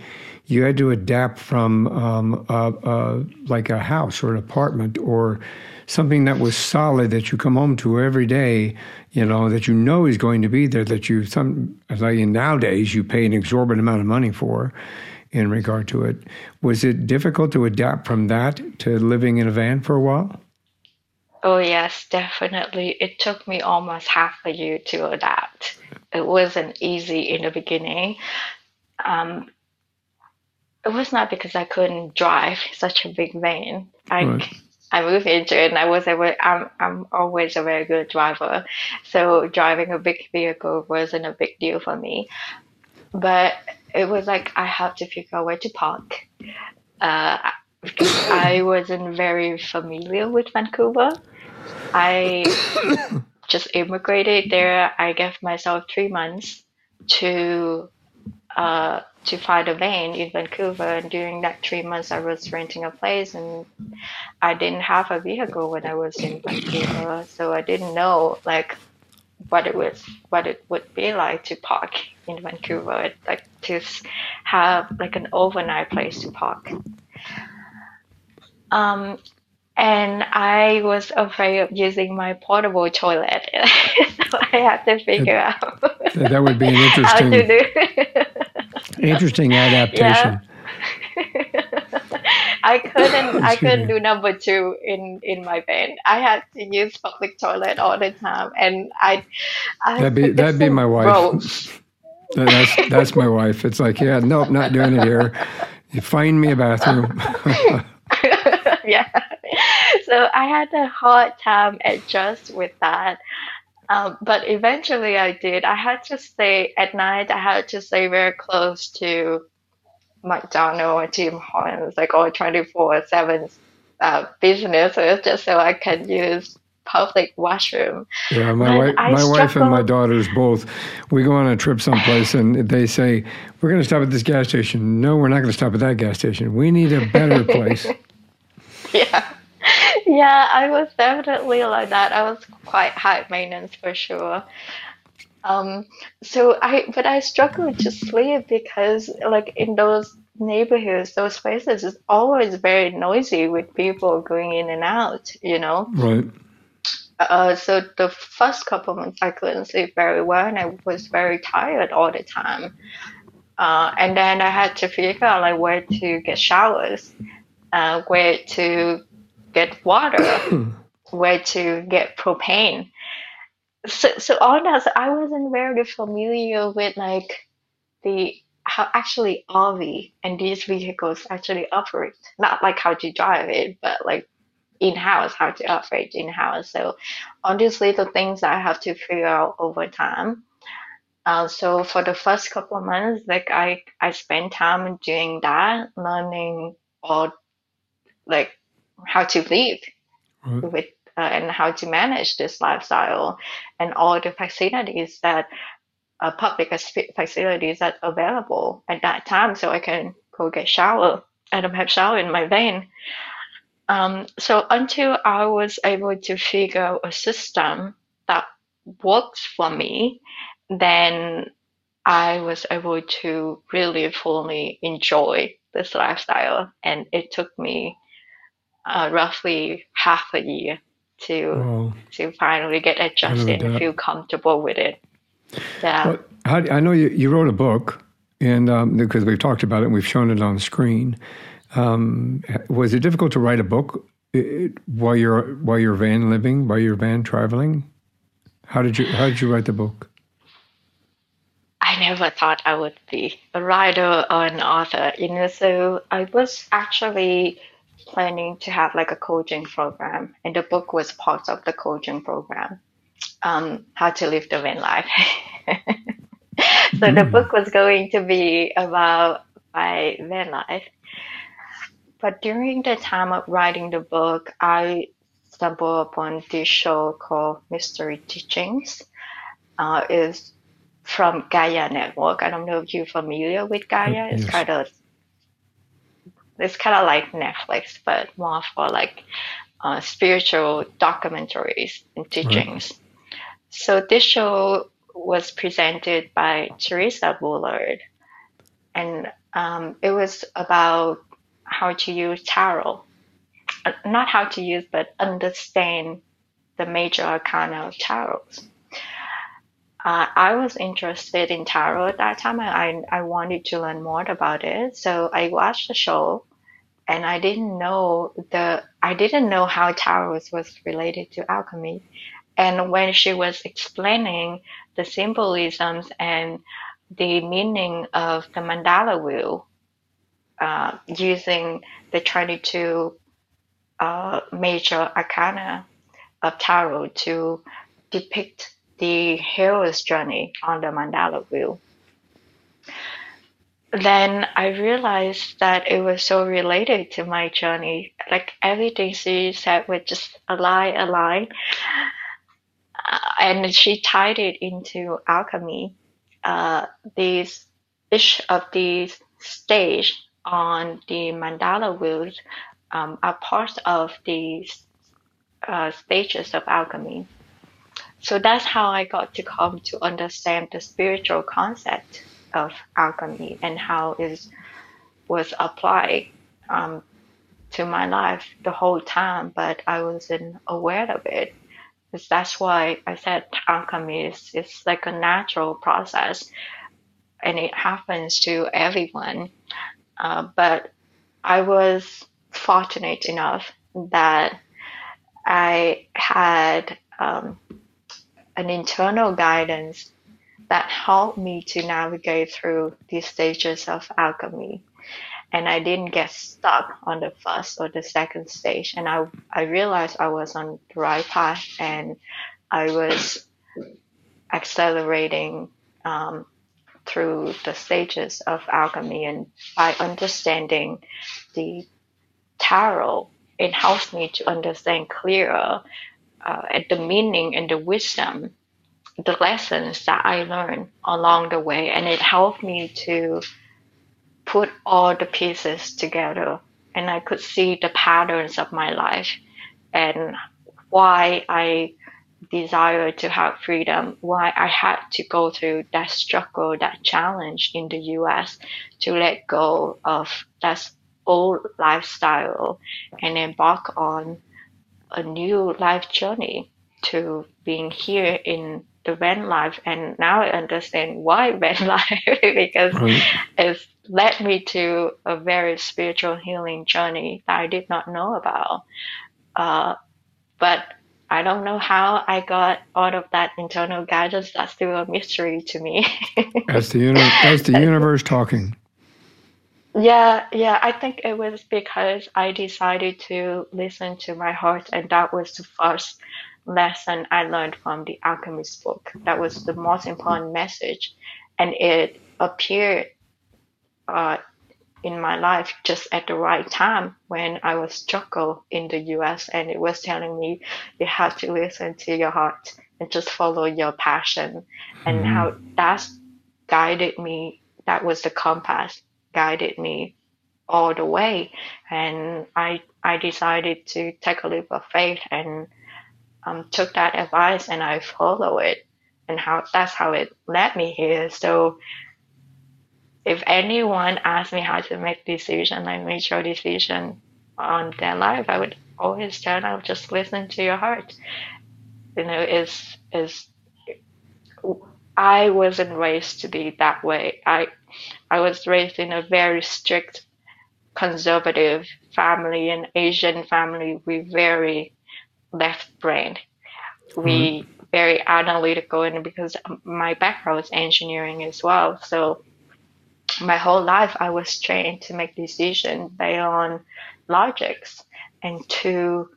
you had to adapt from like a house or an apartment or something that was solid that you come home to every day, you know, that you know is going to be there, that you, nowadays you pay an exorbitant amount of money for in regard to it. Was it difficult to adapt from that to living in a van for a while? Oh, yes, definitely. It took me almost half a year to adapt. It wasn't easy in the beginning. It was not because I couldn't drive such a big van. I moved into it, and I'm always a very good driver. So driving a big vehicle wasn't a big deal for me. But it was like I had to figure out where to park. Because I wasn't very familiar with Vancouver. I just immigrated there. I gave myself 3 months to find a van in Vancouver. And during that 3 months, I was renting a place, and I didn't have a vehicle when I was in Vancouver. So I didn't know like what it would be like to park in Vancouver, like to have like an overnight place to park. And I was afraid of using my portable toilet, so I had to figure out. That would be an interesting adaptation. Yeah. I couldn't do number two in my van. I had to use public toilet all the time, and that'd be my wife. That's my wife. It's like, yeah, nope, not doing it here. You find me a bathroom. Yeah. So I had a hard time adjust with that. But eventually I did. I had to stay at night. I had to stay very close to McDonald's or Tim Hortons, like all 24/7 businesses, just so I could use public washroom. Yeah, my wife and my daughters both, we go on a trip someplace and they say, we're going to stop at this gas station. No, we're not going to stop at that gas station. We need a better place. Yeah, Yeah, I was definitely like that. I was quite high maintenance for sure. But I struggled to sleep because, like, in those neighborhoods, those places, is always very noisy with people going in and out, you know? Right. So the first couple months, I couldn't sleep very well, and I was very tired all the time. And then I had to figure out, like, where to get showers, where to get water, where to get propane. So all that, so I wasn't very familiar with, like, how actually RV and these vehicles actually operate. Not like how to drive it, but like in-house, how to operate in-house. So all these little things I have to figure out over time. So for the first couple of months, like, I spent time doing that, learning all, like, how to live with and how to manage this lifestyle and all the facilities that public facilities that are available at that time, so I can go get shower. I don't have shower in my vein. So until I was able to figure out a system that works for me, then I was able to really fully enjoy this lifestyle. And it took me roughly half a year to finally get adjusted and feel comfortable with it. Yeah. Well, I know you wrote a book, and because we've talked about it and we've shown it on screen. Was it difficult to write a book while you're van living, while you're van traveling? How did you write the book? I never thought I would be a writer or an author, you know. So I was actually planning to have, like, a coaching program, and the book was part of the coaching program. How to live the van life. So the book was going to be about my van life. But during the time of writing the book, I stumbled upon this show called Mystery Teachings. It's from Gaia Network. I don't know if you're familiar with Gaia. Yes. It's kind of like Netflix, but more for, like, spiritual documentaries and teachings. Right. So this show was presented by Teresa Bullard, and it was about how to use tarot. Not how to use, but understand the major arcana of tarot. I was interested in tarot at that time, and I wanted to learn more about it. So I watched the show, and I didn't know how tarot was related to alchemy. And when she was explaining the symbolisms and the meaning of the mandala wheel, using the 22 major arcana of tarot to depict the hero's journey on the mandala wheel, then I realized that it was so related to my journey. Like, everything she said was just a line. And she tied it into alchemy, these, each of these stages on the mandala wheels are part of these stages of alchemy. So that's how I got to come to understand the spiritual concept of alchemy and how it was applied to my life the whole time, but I wasn't aware of it. That's why I said alchemy is like a natural process, and it happens to everyone. But I was fortunate enough that I had an internal guidance that helped me to navigate through these stages of alchemy. And I didn't get stuck on the first or the second stage. And I realized I was on the right path, and I was accelerating through the stages of alchemy. And by understanding the tarot, it helps me to understand clearer at the meaning and the wisdom, the lessons that I learned along the way. And it helped me to put all the pieces together, and I could see the patterns of my life and why I desire to have freedom, why I had to go through that struggle, that challenge in the US to let go of that old lifestyle and embark on a new life journey to being here in the van life. And now I understand why van life, because it's led me to a very spiritual healing journey that I did not know about. But I don't know how I got all of that internal guidance. That's still a mystery to me. That's the universe talking. Yeah. I think it was because I decided to listen to my heart, and that was the first lesson I learned from The Alchemist book. That was the most important message, and it appeared in my life just at the right time when I was struggling in the US, and it was telling me you have to listen to your heart and just follow your passion. And how that guided me, that was the compass, guided me all the way. And I decided to take a leap of faith and took that advice, and I follow it, and that's how it led me here. So if anyone asked me how to make decision, like mutual decision on their life, I would always tell them, just listen to your heart. You know, I wasn't raised to be that way. I was raised in a very strict, conservative family, an Asian family. We very left brain. We very analytical, and because my background is engineering as well, so my whole life I was trained to make decisions based on logics and to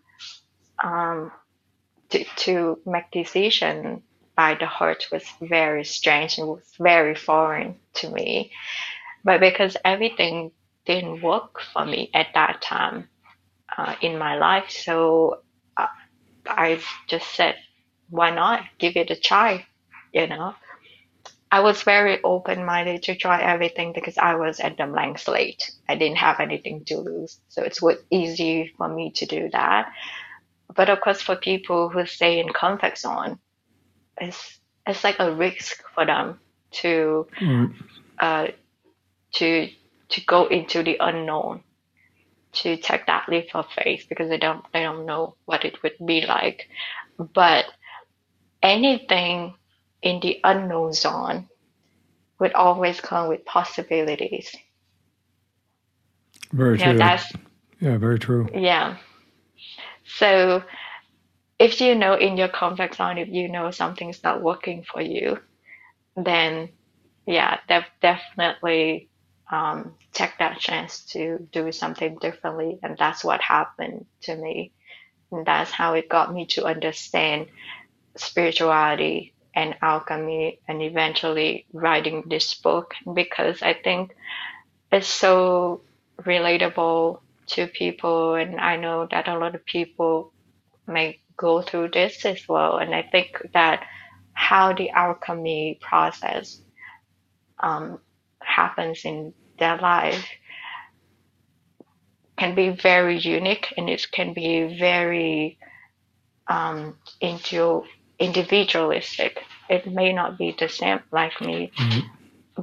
make decision by the heart was very strange and was very foreign to me. But because everything didn't work for me at that time in my life, so I just said, why not give it a try, you know? I was very open-minded to try everything because I was at the blank slate. I didn't have anything to lose, so it was easy for me to do that. But of course, for people who stay in comfort zone, it's like a risk for them to go into the unknown, to take that leap of faith, because they don't know what it would be like. But anything in the unknown zone would always come with possibilities. Very true. Yeah, very true. Yeah. So if you know in your comfort zone, if you know something's not working for you, then yeah, definitely take that chance to do something differently. And that's what happened to me. And that's how it got me to understand spirituality and alchemy, and eventually writing this book, because I think it's so relatable to people. And I know that a lot of people may go through this as well. And I think that how the alchemy process happens in their life can be very unique, and it can be very individualistic. It may not be the same like me,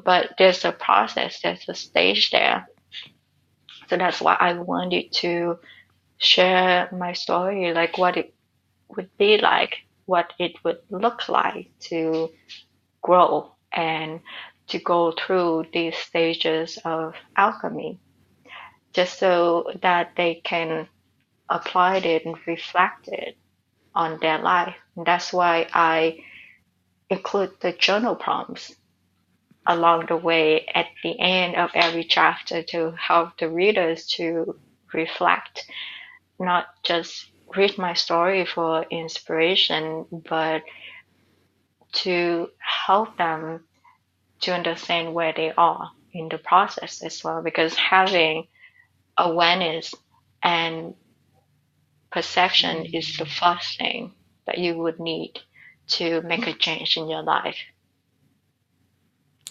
but there's a process, there's a stage there. So that's why I wanted to share my story, like what it would be like, what it would look like to grow and to go through these stages of alchemy, just so that they can apply it and reflect it on their life. And that's why I include the journal prompts along the way at the end of every chapter to help the readers to reflect, not just read my story for inspiration, but to help them to understand where they are in the process as well, because having awareness and perception is the first thing that you would need to make a change in your life.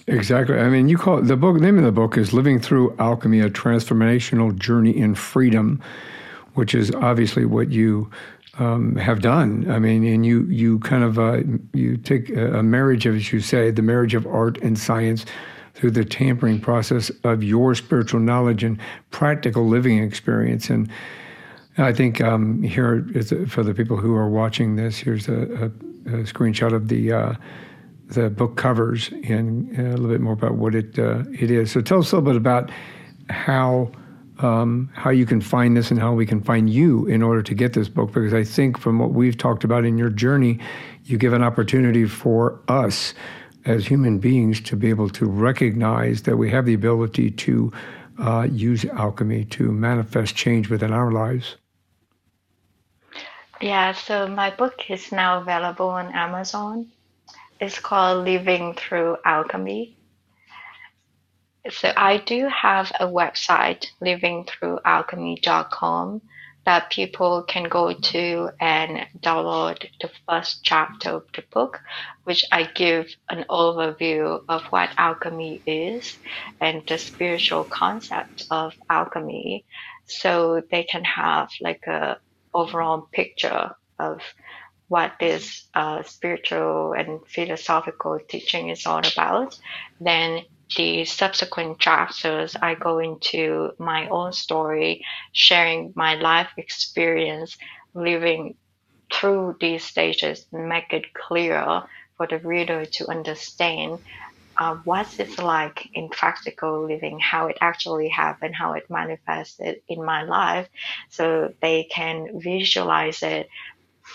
Exactly. I mean, you call it, the name of the book is Living Through Alchemy: A Transformational Journey in Freedom. which is obviously what you have done. I mean, and you kind of you take a marriage of, as you say, the marriage of art and science through the tampering process of your spiritual knowledge and practical living experience. And I think here is for the people who are watching this. Here's a screenshot of the book covers and a little bit more about what it is. So tell us a little bit about how you can find this and how we can find you in order to get this book, because I think from what we've talked about in your journey, you give an opportunity for us as human beings to be able to recognize that we have the ability to use alchemy to manifest change within our lives. Yeah, so my book is now available on Amazon. It's called Living Through Alchemy. So I do have a website, livingthroughalchemy.com, that people can go to and download the first chapter of the book, which I give an overview of what alchemy is and the spiritual concept of alchemy. So they can have like a overall picture of what this spiritual and philosophical teaching is all about. Then the subsequent chapters, I go into my own story, sharing my life experience, living through these stages, and make it clearer for the reader to understand what it's like in practical living, how it actually happened, how it manifested in my life, so they can visualize it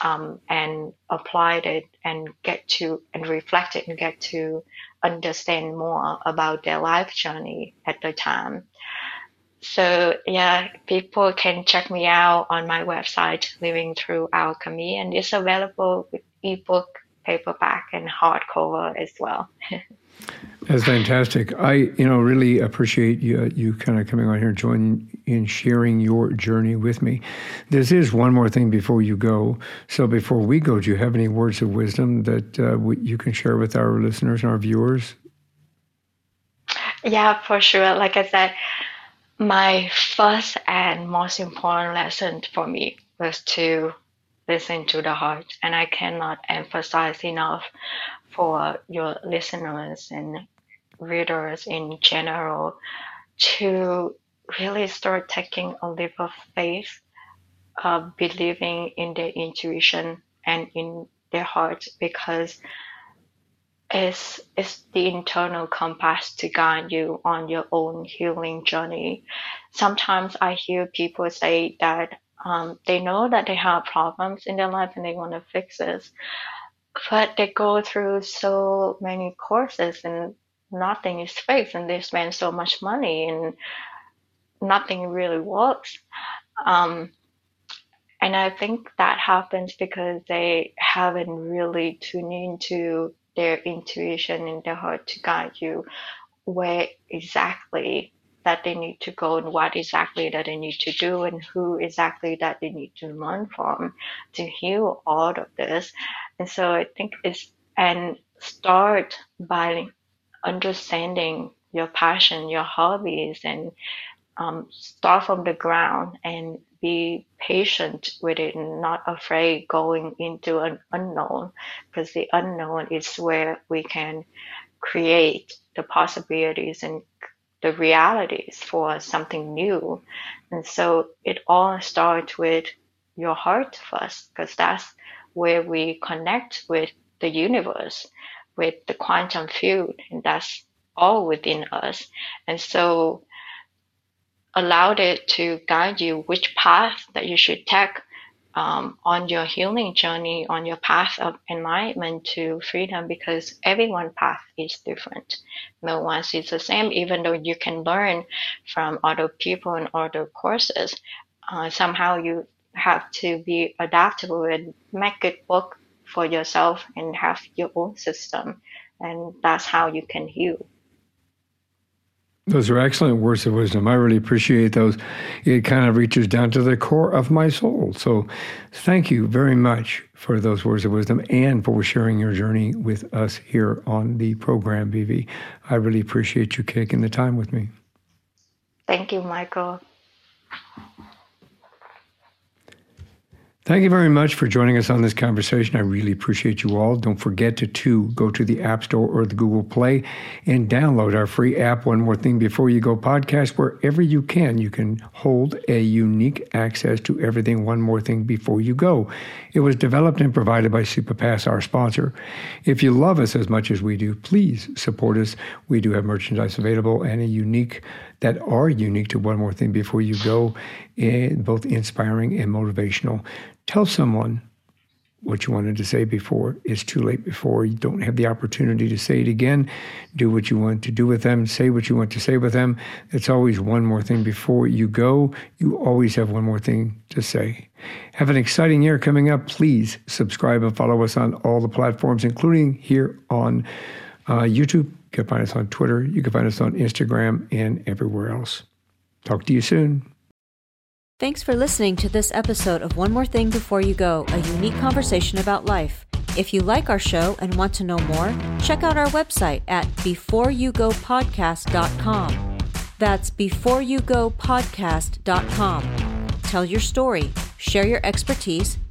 and applied it and get to and reflect it and get to understand more about their life journey at the time. So yeah, people can check me out on my website, Living Through Alchemy, and it's available with ebook, paperback, and hardcover as well. That's fantastic. I really appreciate you kind of coming on here and joining and sharing your journey with me. This is One More Thing Before You Go. So before we go, do you have any words of wisdom that you can share with our listeners and our viewers? Yeah, for sure. Like I said, my first and most important lesson for me was to listen to the heart. And I cannot emphasize enough for your listeners and readers in general to really start taking a leap of faith, believing in their intuition and in their heart, because it's the internal compass to guide you on your own healing journey. Sometimes I hear people say that they know that they have problems in their life and they want to fix this, but they go through so many courses and nothing is fixed, and they spend so much money and nothing really works. And I think that happens because they haven't really tuned into their intuition and their heart to guide you where exactly that they need to go and what exactly that they need to do and who exactly that they need to learn from to heal all of this. And so I think start by understanding your passion, your hobbies, and start from the ground and be patient with it and not afraid going into an unknown, because the unknown is where we can create the possibilities and the realities for something new. And so it all starts with your heart first, because that's where we connect with the universe, with the quantum field, and that's all within us. And so allow it to guide you which path that you should take on your healing journey, on your path of enlightenment to freedom, because everyone's path is different. No one's is the same, even though you can learn from other people and other courses. Somehow you have to be adaptable and make it work for yourself and have your own system. And that's how you can heal. Those are excellent words of wisdom. I really appreciate those. It kind of reaches down to the core of my soul. So thank you very much for those words of wisdom and for sharing your journey with us here on the program, Vivi. I really appreciate you taking the time with me. Thank you, Michael. Thank you very much for joining us on this conversation. I really appreciate you all. Don't forget to go to the App Store or the Google Play and download our free app, One More Thing Before You Go podcast. Wherever you can hold a unique access to everything One More Thing Before You Go. It was developed and provided by Superpass, our sponsor. If you love us as much as we do, please support us. We do have merchandise available and that are unique to One More Thing Before You Go, both inspiring and motivational. Tell someone what you wanted to say before. It's too late before. You don't have the opportunity to say it again. Do what you want to do with them. Say what you want to say with them. It's always one more thing before you go. You always have one more thing to say. Have an exciting year coming up. Please subscribe and follow us on all the platforms, including here on YouTube. You can find us on Twitter. You can find us on Instagram and everywhere else. Talk to you soon. Thanks for listening to this episode of One More Thing Before You Go, a unique conversation about life. If you like our show and want to know more, check out our website at beforeyougopodcast.com. That's beforeyougopodcast.com. Tell your story, share your expertise,